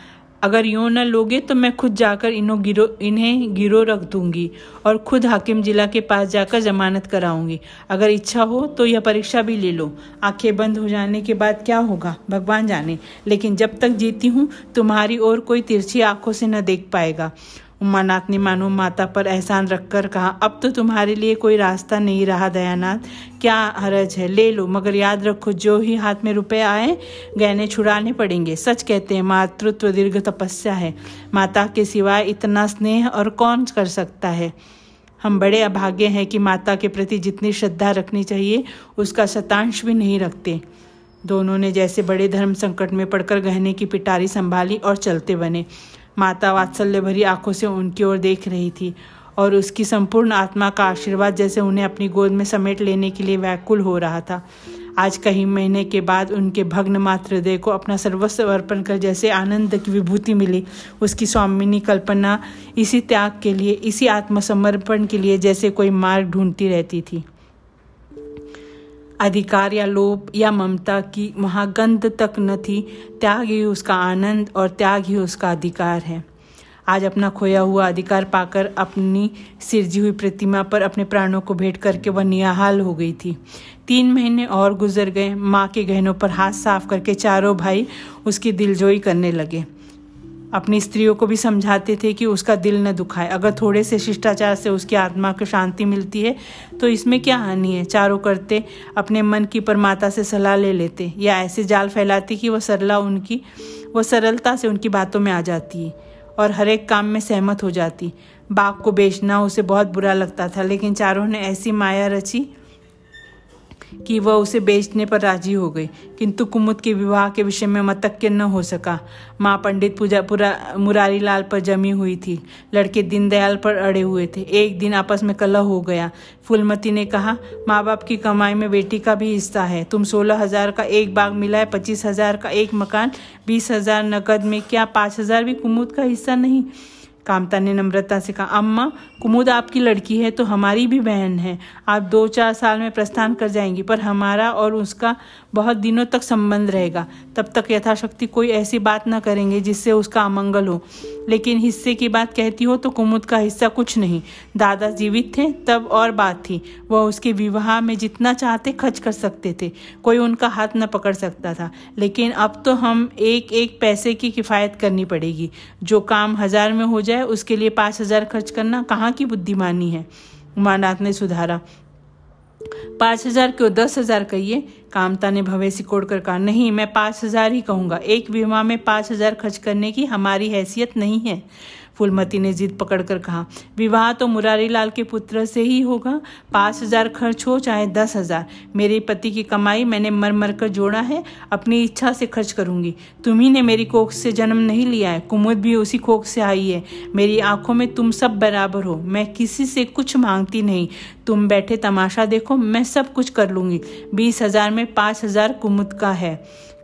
अगर यूँ न लोगे तो मैं खुद जाकर इन्हों गिरो इन्हें गिरो रख दूंगी और खुद हाकिम जिला के पास जाकर जमानत कराऊंगी। अगर इच्छा हो तो यह परीक्षा भी ले लो, आंखें बंद हो जाने के बाद क्या होगा भगवान जाने, लेकिन जब तक जीती हूँ तुम्हारी ओर कोई तिरछी आंखों से न देख पाएगा। उमानाथ ने मानो माता पर एहसान रखकर कहा, अब तो तुम्हारे लिए कोई रास्ता नहीं रहा दयानाथ, क्या हरज है, ले लो, मगर याद रखो जो ही हाथ में रुपए आए गहने छुड़ाने पड़ेंगे। सच कहते हैं मातृत्व दीर्घ तपस्या है, माता के सिवाय इतना स्नेह और कौन कर सकता है। हम बड़े अभागे हैं कि माता के प्रति जितनी श्रद्धा रखनी चाहिए उसका शतांश भी नहीं रखते। दोनों ने जैसे बड़े धर्म संकट में पड़कर गहने की पिटारी संभाली और चलते बने। माता वात्सल्य भरी आंखों से उनकी ओर देख रही थी और उसकी संपूर्ण आत्मा का आशीर्वाद जैसे उन्हें अपनी गोद में समेट लेने के लिए व्याकुल हो रहा था। आज कई महीने के बाद उनके भग्न मात्र हृदय को अपना सर्वस्व अर्पण कर जैसे आनंद की विभूति मिली, उसकी स्वामिनी कल्पना इसी त्याग के लिए, इसी आत्मसमर्पण के लिए जैसे कोई मार्ग ढूंढती रहती थी। अधिकार या लोभ या ममता की महागंध तक न थी, त्याग ही उसका आनंद और त्याग ही उसका अधिकार है। आज अपना खोया हुआ अधिकार पाकर अपनी सिरजी हुई प्रतिमा पर अपने प्राणों को भेंट करके वह निहाल हो गई थी। तीन महीने और गुजर गए। माँ के गहनों पर हाथ साफ करके चारों भाई उसकी दिलजोई करने लगे। अपनी स्त्रियों को भी समझाते थे कि उसका दिल न दुखाए, अगर थोड़े से शिष्टाचार से उसकी आत्मा को शांति मिलती है तो इसमें क्या हानि है। चारों करते अपने मन की पर माता से सलाह ले लेते या ऐसे जाल फैलाते कि वह सरला उनकी वह सरलता से उनकी बातों में आ जाती है और हर एक काम में सहमत हो जाती। बाप को बेचना उसे बहुत बुरा लगता था, लेकिन चारों ने ऐसी माया रची कि वह उसे बेचने पर राजी हो गई, किंतु कुमुद के विवाह के विषय में मतक्य न हो सका। माँ पंडित मुरारीलाल पर जमी हुई थी, लड़के दीनदयाल पर अड़े हुए थे। एक दिन आपस में कलह हो गया। फुलमती ने कहा, माँ बाप की कमाई में बेटी का भी हिस्सा है, तुम सोलह हजार का एक बाग मिला है, पच्चीस हजार का एक मकान, बीस हजार नकद में, क्या पाँच हजार भी कुमुद का हिस्सा नहीं। कामता ने नम्रता से कहा, अम्मा कुमुद आपकी लड़की है तो हमारी भी बहन है, आप दो चार साल में प्रस्थान कर जाएंगी, पर हमारा और उसका बहुत दिनों तक संबंध रहेगा। तब तक यथाशक्ति कोई ऐसी बात ना करेंगे जिससे उसका अमंगल हो, लेकिन हिस्से की बात कहती हो तो कुमुद का हिस्सा कुछ नहीं। दादा जीवित थे तब और बात थी, वह उसके विवाह में जितना चाहते खर्च कर सकते थे, कोई उनका हाथ न पकड़ सकता था, लेकिन अब तो हम एक एक पैसे की किफ़ायत करनी पड़ेगी। जो काम हजार में हो जाए उसके लिए पाँच हजार खर्च करना कहाँ की बुद्धिमानी है। उमानाथ ने सुधारा, पाँच हजार क्यों, दस हजार कहिए। कामता ने भवें सिकोड़ कर कहा, नहीं मैं पाँच हजार ही कहूँगा, एक विवाह में पाँच हजार खर्च करने की हमारी हैसियत नहीं है। फुलमती ने जिद पकड़कर कहा, विवाह तो मुरारीलाल के पुत्र से ही होगा, पाँच हजार खर्च हो चाहे दस हजार, मेरे पति की कमाई मैंने मर मर कर जोड़ा है, अपनी इच्छा से खर्च करूंगी। तुम्ही ने मेरी कोख से जन्म नहीं लिया है, कुमुद भी उसी कोख से आई है, मेरी आंखों में तुम सब बराबर हो, मैं किसी से कुछ मांगती नहीं, तुम बैठे तमाशा देखो, मैं सब कुछ कर लूँगी। बीस हजार में पाँच हजार कुमुद का है।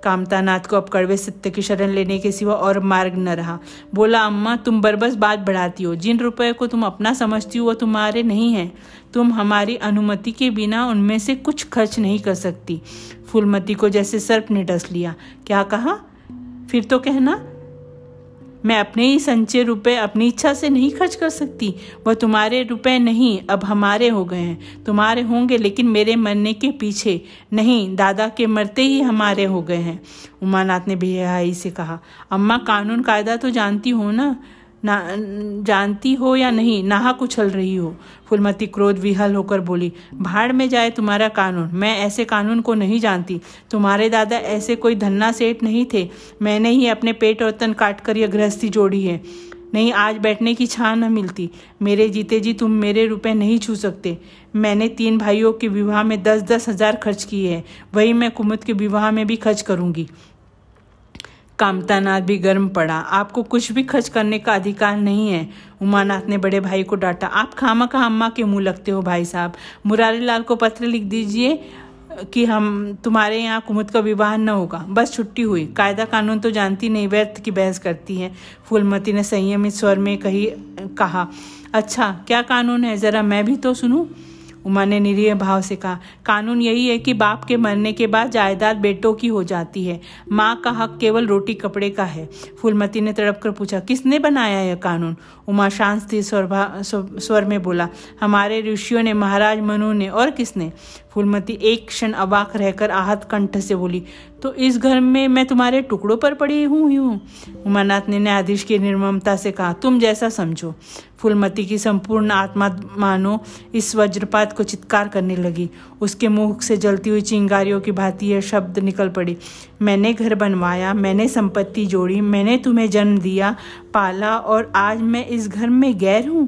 कामतानाथ को अब कड़वे सत्य की शरण लेने के सिवा और मार्ग न रहा। बोला, अम्मा तुम बरबस बात बढ़ाती हो, जिन रुपए को तुम अपना समझती हो वह तुम्हारे नहीं हैं, तुम हमारी अनुमति के बिना उनमें से कुछ खर्च नहीं कर सकती। फुलमती को जैसे सर्प ने डस लिया। क्या कहा, फिर तो कहना, मैं अपने ही संचय रुपए अपनी इच्छा से नहीं खर्च कर सकती। वह तुम्हारे रुपए नहीं, अब हमारे हो गए हैं, तुम्हारे होंगे लेकिन मेरे मरने के पीछे नहीं, दादा के मरते ही हमारे हो गए हैं। उमानाथ ने बेहयाई से कहा, अम्मा कानून कायदा तो जानती हो ना, ना जानती हो या नहीं, नाहक उछल रही हो। फुलमती क्रोध विहल होकर बोली, भाड़ में जाए तुम्हारा कानून, मैं ऐसे कानून को नहीं जानती, तुम्हारे दादा ऐसे कोई धन्ना सेठ नहीं थे, मैंने ही अपने पेट और तन काट कर यह गृहस्थी जोड़ी है, नहीं आज बैठने की छां न मिलती, मेरे जीते जी तुम मेरे रुपए नहीं छू सकते। मैंने तीन भाइयों के विवाह में दस दस हजार खर्च किए हैं, वही मैं कुमुद के विवाह में भी खर्च करूँगी। कामतानाथ भी गर्म पड़ा, आपको कुछ भी खर्च करने का अधिकार नहीं है। उमानाथ ने बड़े भाई को डांटा, आप खामा खा अम्मा के मुंह लगते हो भाई साहब, मुरारीलाल को पत्र लिख दीजिए कि हम तुम्हारे यहाँ कुमुद का विवाह न होगा, बस छुट्टी हुई, कायदा कानून तो जानती नहीं, व्यर्थ की बहस करती है। फुलमती ने संयमित स्वर में कही कहा, अच्छा क्या कानून है, जरा मैं भी तो सुनूँ। उमा ने निरीह भाव से कहा, कानून यही है कि बाप के मरने के बाद जायदाद बेटों की हो जाती है, माँ का हक केवल रोटी कपड़े का है। फुलमती ने तड़पकर पूछा, किसने बनाया यह कानून। उमा शांत स्वर में बोला, हमारे ऋषियों ने, महाराज मनु ने, और किसने। फुलमती एक क्षण अवाक रहकर आहत कंठ से बोली, तो इस घर में मैं तुम्हारे टुकड़ों पर पड़ी हूँ ही हूँ। उमानाथ ने न्यायाधीश की निर्ममता से कहा, तुम जैसा समझो। फुलमती की संपूर्ण आत्मा मानो इस वज्रपात को चित्कार करने लगी। उसके मुख से जलती हुई चिंगारियों की भांति यह शब्द निकल पड़े, मैंने घर बनवाया, मैंने संपत्ति जोड़ी, मैंने तुम्हें जन्म दिया, पाला, और आज मैं इस घर में गैर हूँ।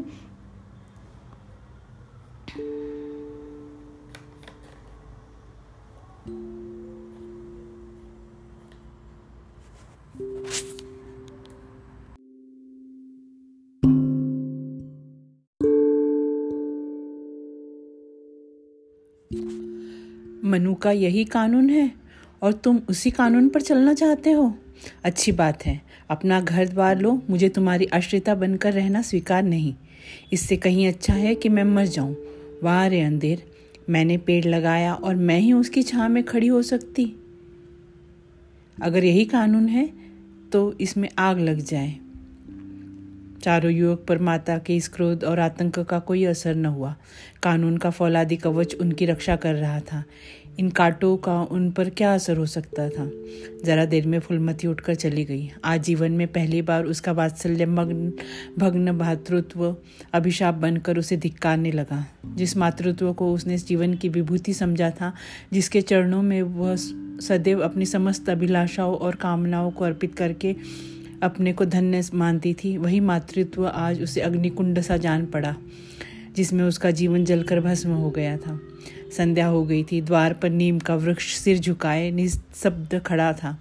मनु का यही कानून है और तुम उसी कानून पर चलना चाहते हो। अच्छी बात है, अपना घर द्वार लो, मुझे तुम्हारी आश्रिता बनकर रहना स्वीकार नहीं। इससे कहीं अच्छा है कि मैं मर जाऊं। वाह रे अंधेर, मैंने पेड़ लगाया और मैं ही उसकी छांव में खड़ी हो सकती। अगर यही कानून है तो इसमें आग लग जाए। चारों युवक पर माता के इस क्रोध और आतंक का कोई असर न हुआ। कानून का फौलादी कवच उनकी रक्षा कर रहा था, इन कांटों का उन पर क्या असर हो सकता था। ज़रा देर में फुलमती उठकर चली गई। आज जीवन में पहली बार उसका वात्सल्य मग्न भग्न भातृत्व अभिशाप बनकर उसे धिक्कारने लगा, जिस मातृत्व को उसने जीवन की विभूति समझा था, जिसके चरणों में वह सदैव अपनी समस्त अभिलाषाओं और कामनाओं को अर्पित करके अपने को धन्य मानती थी, वही मातृत्व आज उसे अग्निकुंड सा जान पड़ा, जिसमें उसका जीवन जलकर भस्म हो गया था। संध्या हो गई थी। द्वार पर नीम का वृक्ष सिर झुकाए निशब्द खड़ा था,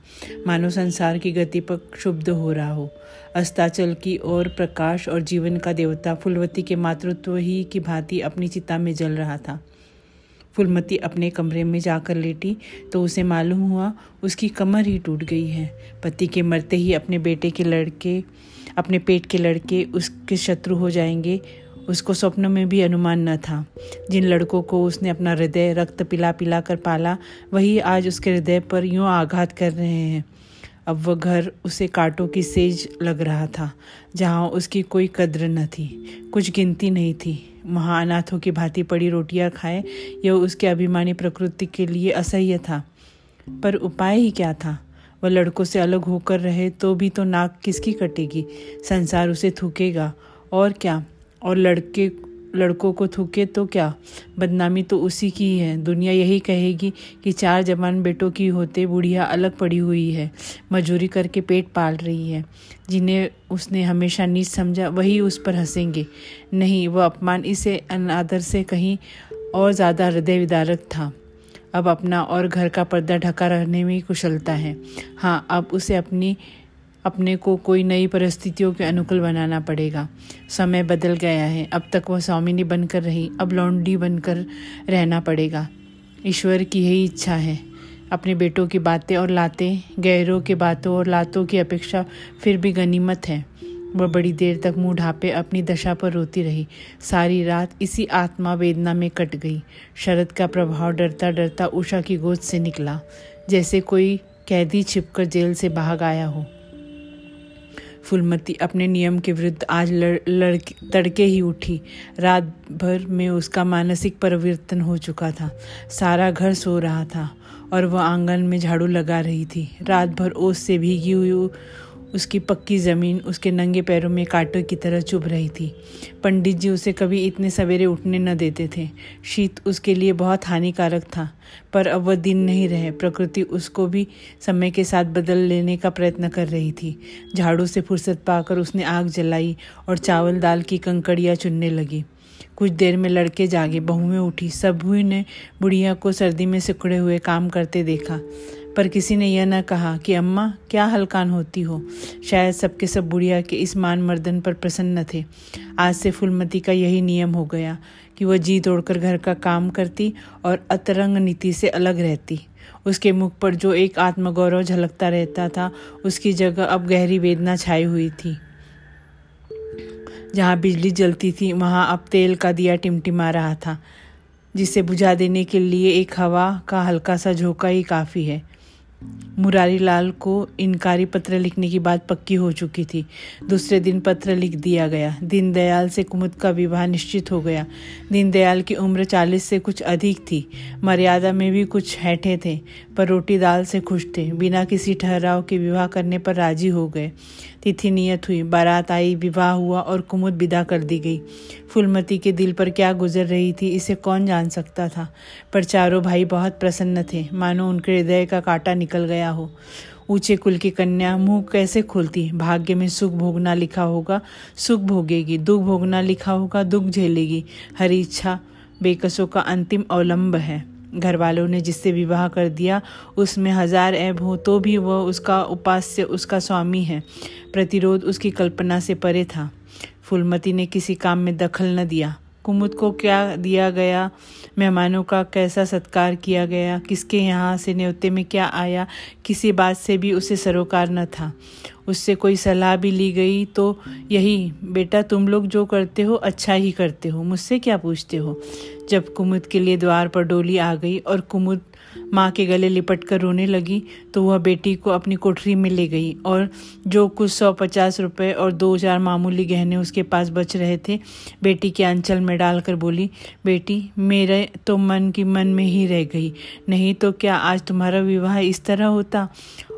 मानो संसार की गति पर क्षुब्ध हो रहा हो। अस्ताचल की ओर प्रकाश और जीवन का देवता फुलवती के मातृत्व ही की भांति अपनी चिता में जल रहा था। फुलमती अपने कमरे में जाकर लेटी तो उसे मालूम हुआ उसकी कमर ही टूट गई है। पति के मरते ही अपने बेटे के लड़के अपने पेट के लड़के उसके शत्रु हो जाएंगे, उसको स्वप्न में भी अनुमान न था। जिन लड़कों को उसने अपना हृदय रक्त पिला पिला कर पाला, वही आज उसके हृदय पर यूँ आघात कर रहे हैं। अब वह घर उसे कांटों की सेज लग रहा था, जहाँ उसकी कोई कद्र न थी, कुछ गिनती नहीं थी। महाअनाथों की भांति पड़ी रोटियां खाए, यह उसके अभिमानी प्रकृति के लिए असह्य था। पर उपाय ही क्या था? वह लड़कों से अलग होकर रहे तो भी तो नाक किसकी कटेगी? संसार उसे थूकेगा और क्या, और लड़के लड़कों को थूके तो क्या, बदनामी तो उसी की ही है। दुनिया यही कहेगी कि चार जवान बेटों की होते बुढ़िया अलग पड़ी हुई है, मजूरी करके पेट पाल रही है। जिन्हें उसने हमेशा नीच समझा वही उस पर हंसेंगे। नहीं, वह अपमान इसे अनादर से कहीं और ज़्यादा हृदय विदारक था। अब अपना और घर का पर्दा ढका रहने में कुशलता है। हाँ, अब उसे अपनी अपने को कोई नई परिस्थितियों के अनुकूल बनाना पड़ेगा। समय बदल गया है। अब तक वह स्वामिनी बनकर रही, अब लौंडी बनकर रहना पड़ेगा। ईश्वर की यही इच्छा है। अपने बेटों की बातें और लातें गैरों के बातों और लातों की अपेक्षा फिर भी गनीमत है। वह बड़ी देर तक मुँह ढाँपे अपनी दशा पर रोती रही। सारी रात इसी आत्मा वेदना में कट गई। शरद का प्रभाव डरता डरता उषा की गोद से निकला, जैसे कोई कैदी छिपकर जेल से भाग आया हो। फुलमती अपने नियम के विरुद्ध आज लड़, लड़ तड़के ही उठी। रात भर में उसका मानसिक परिवर्तन हो चुका था। सारा घर सो रहा था और वह आंगन में झाड़ू लगा रही थी। रात भर ओस से भीगी हुई उसकी पक्की ज़मीन उसके नंगे पैरों में कांटों की तरह चुभ रही थी। पंडित जी उसे कभी इतने सवेरे उठने न देते थे। शीत उसके लिए बहुत हानिकारक था, पर अब वह दिन नहीं रहे। प्रकृति उसको भी समय के साथ बदल लेने का प्रयत्न कर रही थी। झाड़ू से फुर्सत पाकर उसने आग जलाई और चावल दाल की कंकड़ियाँ चुनने लगी। कुछ देर में लड़के जागे, बहुएँ उठी। सबहुई ने बुढ़िया को सर्दी में सिकुड़े हुए काम करते देखा, पर किसी ने यह न कहा कि अम्मा क्या हलकान होती हो। शायद सबके सब बुढ़िया के इस मान मर्दन पर प्रसन्न थे। आज से फुलमती का यही नियम हो गया कि वह जी तोड़कर घर का काम करती और अतरंग नीति से अलग रहती। उसके मुख पर जो एक आत्मगौरव झलकता रहता था, उसकी जगह अब गहरी वेदना छाई हुई थी। जहाँ बिजली जलती थी, वहाँ अब तेल का दिया टिमटिमा रहा था, जिसे बुझा देने के लिए एक हवा का हल्का सा झोंका ही काफ़ी है। मुरारीलाल को इनकारी पत्र लिखने की बात पक्की हो चुकी थी। दूसरे दिन पत्र लिख दिया गया। दीनदयाल से कुमुद का विवाह निश्चित हो गया। दीनदयाल की उम्र चालीस से कुछ अधिक थी, मर्यादा में भी कुछ हैठे थे, पर रोटी दाल से खुश थे। बिना किसी ठहराव के विवाह करने पर राजी हो गए। तिथि नियत हुई, बारात आई, विवाह हुआ और कुमुद विदा कर दी गई। फुलमती के दिल पर क्या गुजर रही थी इसे कौन जान सकता था, पर चारों भाई बहुत प्रसन्न थे, मानो उनके हृदय का कांटा निकल गया हो। ऊंचे कुल की कन्या मुंह कैसे खोलती। भाग्य में सुख भोगना लिखा होगा, सुख भोगेगी। दुख भोगना लिखा होगा, दुख झेलेगी। हर इच्छा बेकसों का अंतिम अवलंब है। घर वालों ने जिससे विवाह कर दिया उसमें हजार ऐब हो तो भी वह उसका उपास्य, उसका स्वामी है। प्रतिरोध उसकी कल्पना से परे था। फुलमती ने किसी काम में दखल न दिया। कुमुद को क्या दिया गया, मेहमानों का कैसा सत्कार किया गया, किसके यहाँ से न्योते में क्या आया, किसी बात से भी उसे सरोकार न था। उससे कोई सलाह भी ली गई तो यही, बेटा तुम लोग जो करते हो अच्छा ही करते हो, मुझसे क्या पूछते हो। जब कुमुद के लिए द्वार पर डोली आ गई और कुमुद माँ के गले लिपट कर रोने लगी तो वह बेटी को अपनी कोठरी में ले गई और जो कुछ सौ पचास रुपये और दो चार मामूली गहने उसके पास बच रहे थे बेटी के आंचल में डालकर बोली, बेटी मेरे तो मन की मन में ही रह गई, नहीं तो क्या आज तुम्हारा विवाह इस तरह होता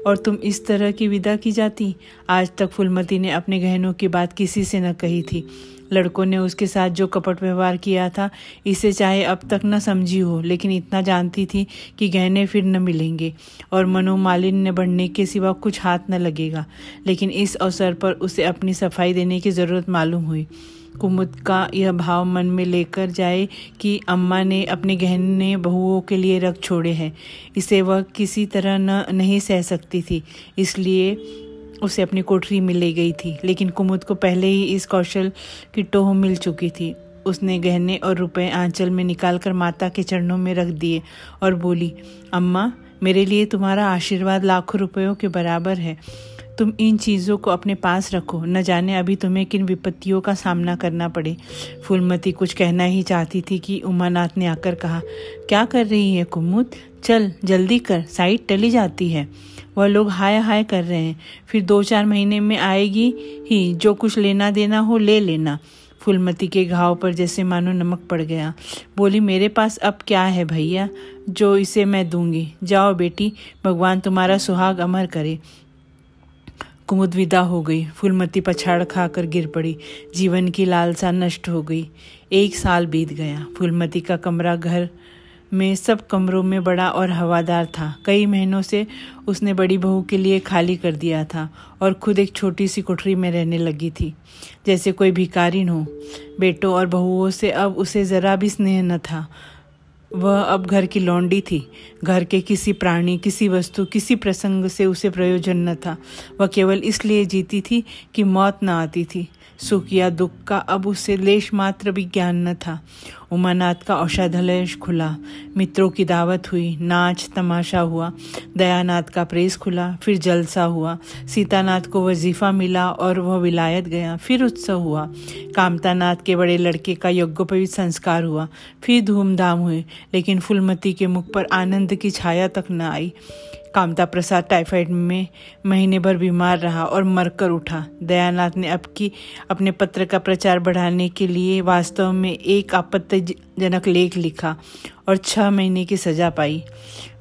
और तुम इस तरह की विदा की जाती। आज तक फुलमती ने अपने गहनों की बात किसी से न कही थी। लड़कों ने उसके साथ जो कपट व्यवहार किया था इसे चाहे अब तक न समझी हो, लेकिन इतना जानती थी कि गहने फिर न मिलेंगे और मनोमालिन्य बढ़ने के सिवा कुछ हाथ न लगेगा। लेकिन इस अवसर पर उसे अपनी सफाई देने की ज़रूरत मालूम हुई। कुमुद का यह भाव मन में लेकर जाए कि अम्मा ने अपने गहने बहुओं के लिए रख छोड़े हैं, इसे वह किसी तरह न नहीं सह सकती थी, इसलिए उसे अपनी कोठरी में ले गई थी। लेकिन कुमुद को पहले ही इस कौशल की टोह मिल चुकी थी। उसने गहने और रुपए आंचल में निकालकर माता के चरणों में रख दिए और बोली, अम्मा मेरे लिए तुम्हारा आशीर्वाद लाखों रुपयों के बराबर है, तुम इन चीज़ों को अपने पास रखो, न जाने अभी तुम्हें किन विपत्तियों का सामना करना पड़े। फुलमती कुछ कहना ही चाहती थी कि उमानाथ ने आकर कहा, क्या कर रही है कुमुद, चल जल्दी कर, साइड टली जाती है, वह लोग हाय हाय कर रहे हैं, फिर दो चार महीने में आएगी ही, जो कुछ लेना देना हो ले लेना। फुलमती के घाव पर जैसे मानो नमक पड़ गया। बोली, मेरे पास अब क्या है भैया, जो इसे मैं दूंगी, जाओ बेटी, भगवान तुम्हारा सुहाग अमर करे। कुमुद विदा हो गई। फुलमती पछाड़ खाकर गिर पड़ी। जीवन की लालसा नष्ट हो गई। एक साल बीत गया। फुलमती का कमरा घर में सब कमरों में बड़ा और हवादार था। कई महीनों से उसने बड़ी बहू के लिए खाली कर दिया था और खुद एक छोटी सी कोठरी में रहने लगी थी, जैसे कोई भिखारिन हो। बेटों और बहुओं से अब उसे ज़रा भी स्नेह न था। वह अब घर की लौंडी थी। घर के किसी प्राणी, किसी वस्तु, किसी प्रसंग से उसे प्रयोजन न था। वह केवल इसलिए जीती थी कि मौत न आती थी। सुख या दुख का अब उसे लेश मात्र भी ज्ञान न था। उमानाथ का औषधालय खुला, मित्रों की दावत हुई, नाच तमाशा हुआ, दयानाथ का प्रेस खुला, फिर जलसा हुआ, सीतानाथ को वजीफा मिला और वह विलायत गया, फिर उत्सव हुआ, कामता नाथ के बड़े लड़के का यज्ञोपवीत संस्कार हुआ, फिर धूमधाम हुई, लेकिन फुलमती के मुख पर आनंद की छाया तक न आई। कामता प्रसाद टाइफाइड में महीने भर बीमार रहा और मरकर उठा। दयानाथ ने अब की अपने पत्र का प्रचार बढ़ाने के लिए वास्तव में एक आपत्तिजनक लेख लिखा और छह महीने की सजा पाई।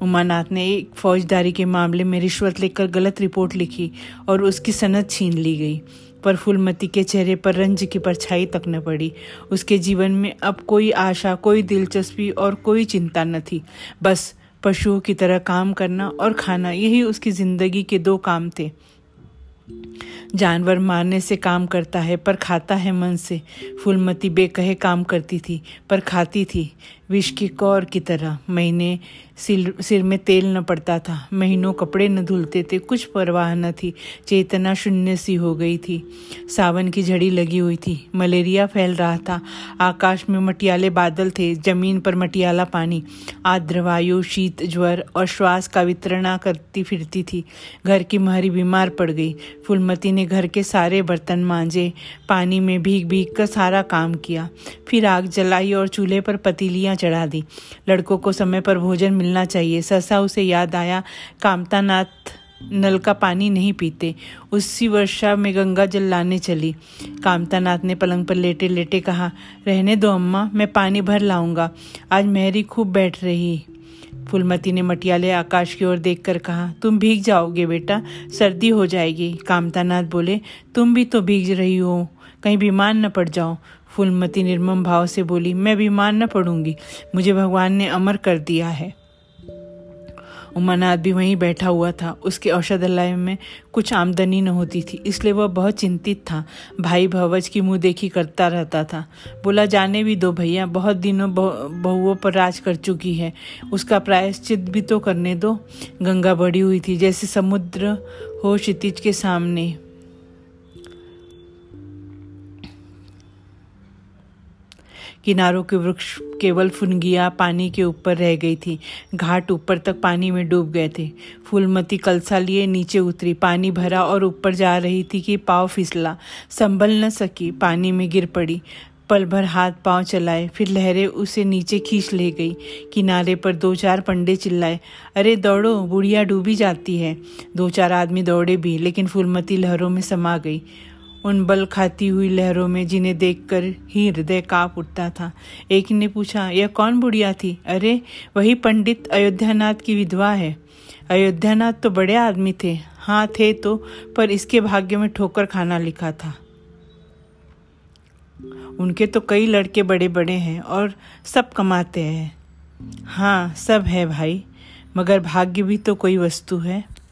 उमानाथ ने एक फौजदारी के मामले में रिश्वत लेकर गलत रिपोर्ट लिखी और उसकी सनद छीन ली गई, पर फुलमती के चेहरे पर रंज की परछाई तक न पड़ी। उसके जीवन में अब कोई आशा, कोई दिलचस्पी और कोई चिंता न थी। बस पशुओं की तरह काम करना और खाना, यही उसकी जिंदगी के दो काम थे। जानवर मारने से काम करता है पर खाता है मन से। फुलमती बेकहे काम करती थी पर खाती थी, विष की कौर की तरह। महीने सिर में तेल न पड़ता था, महीनों कपड़े न धुलते थे, कुछ परवाह न थी, चेतना शून्य सी हो गई थी। सावन की झड़ी लगी हुई थी, मलेरिया फैल रहा था, आकाश में मटियाले बादल थे, जमीन पर मटियाला पानी, आर्द्र वायु, शीत, ज्वर और श्वास का वितरण करती फिरती थी। घर की महरी बीमार पड़ गई। फुलमती ने घर के सारे बर्तन मांजे, पानी में भीग भीग कर सारा काम किया, फिर आग जलाई और चूल्हे पर पतीलियाँ मिठाइयाँ चढ़ा दी। लड़कों को समय पर भोजन मिलना चाहिए। सहसा उसे याद आया, कामता नाथ नल का पानी नहीं पीते। उसी वर्षा में गंगा जल लाने चली। कामतानाथ ने पलंग पर लेटे लेटे कहा, रहने दो अम्मा, मैं पानी भर लाऊंगा, आज मेहरी खूब बैठ रही। फुलमती ने मटियाले आकाश की ओर देखकर कहा, तुम भीग जाओगे बेटा, सर्दी हो जाएगी। कामतानाथ बोले, तुम भी तो भीग रही हो, कहीं बीमार न पड़ जाओ। फुलमती निर्मम भाव से बोली, मैं बीमार न पड़ूंगी, मुझे भगवान ने अमर कर दिया है। उमानाथ भी वहीं बैठा हुआ था। उसके औषधालय में कुछ आमदनी न होती थी, इसलिए वह बहुत चिंतित था। भाई भवज की मुँह देखी करता रहता था। बोला, जाने भी दो भैया, बहुत दिनों बहुओं पर राज कर चुकी है, उसका प्रायश्चित भी तो करने दो। गंगा बढ़ी हुई थी, जैसे समुद्र हो क्षितिज के सामने। किनारों के वृक्ष केवल फुनगिया पानी के ऊपर रह गई थी। घाट ऊपर तक पानी में डूब गए थे। फूलमती कलसा लिए नीचे उतरी, पानी भरा और ऊपर जा रही थी कि पाँव फिसला, संभल न सकी, पानी में गिर पड़ी। पल भर हाथ पाँव चलाए, फिर लहरें उसे नीचे खींच ले गई। किनारे पर दो चार पंडे चिल्लाए, अरे दौड़ो, बुढ़िया डूबी जाती है। दो चार आदमी दौड़े भी, लेकिन फूलमती लहरों में समा गई। उन बल खाती हुई लहरों में, जिन्हें देखकर ही हृदय काँप उठता था। एक ने पूछा, यह कौन बुढ़िया थी? अरे वही पंडित अयोध्या नाथ की विधवा है। अयोध्या नाथ तो बड़े आदमी थे। हाँ थे तो, पर इसके भाग्य में ठोकर खाना लिखा था। उनके तो कई लड़के बड़े बड़े हैं और सब कमाते हैं। हाँ सब है भाई, मगर भाग्य भी तो कोई वस्तु है।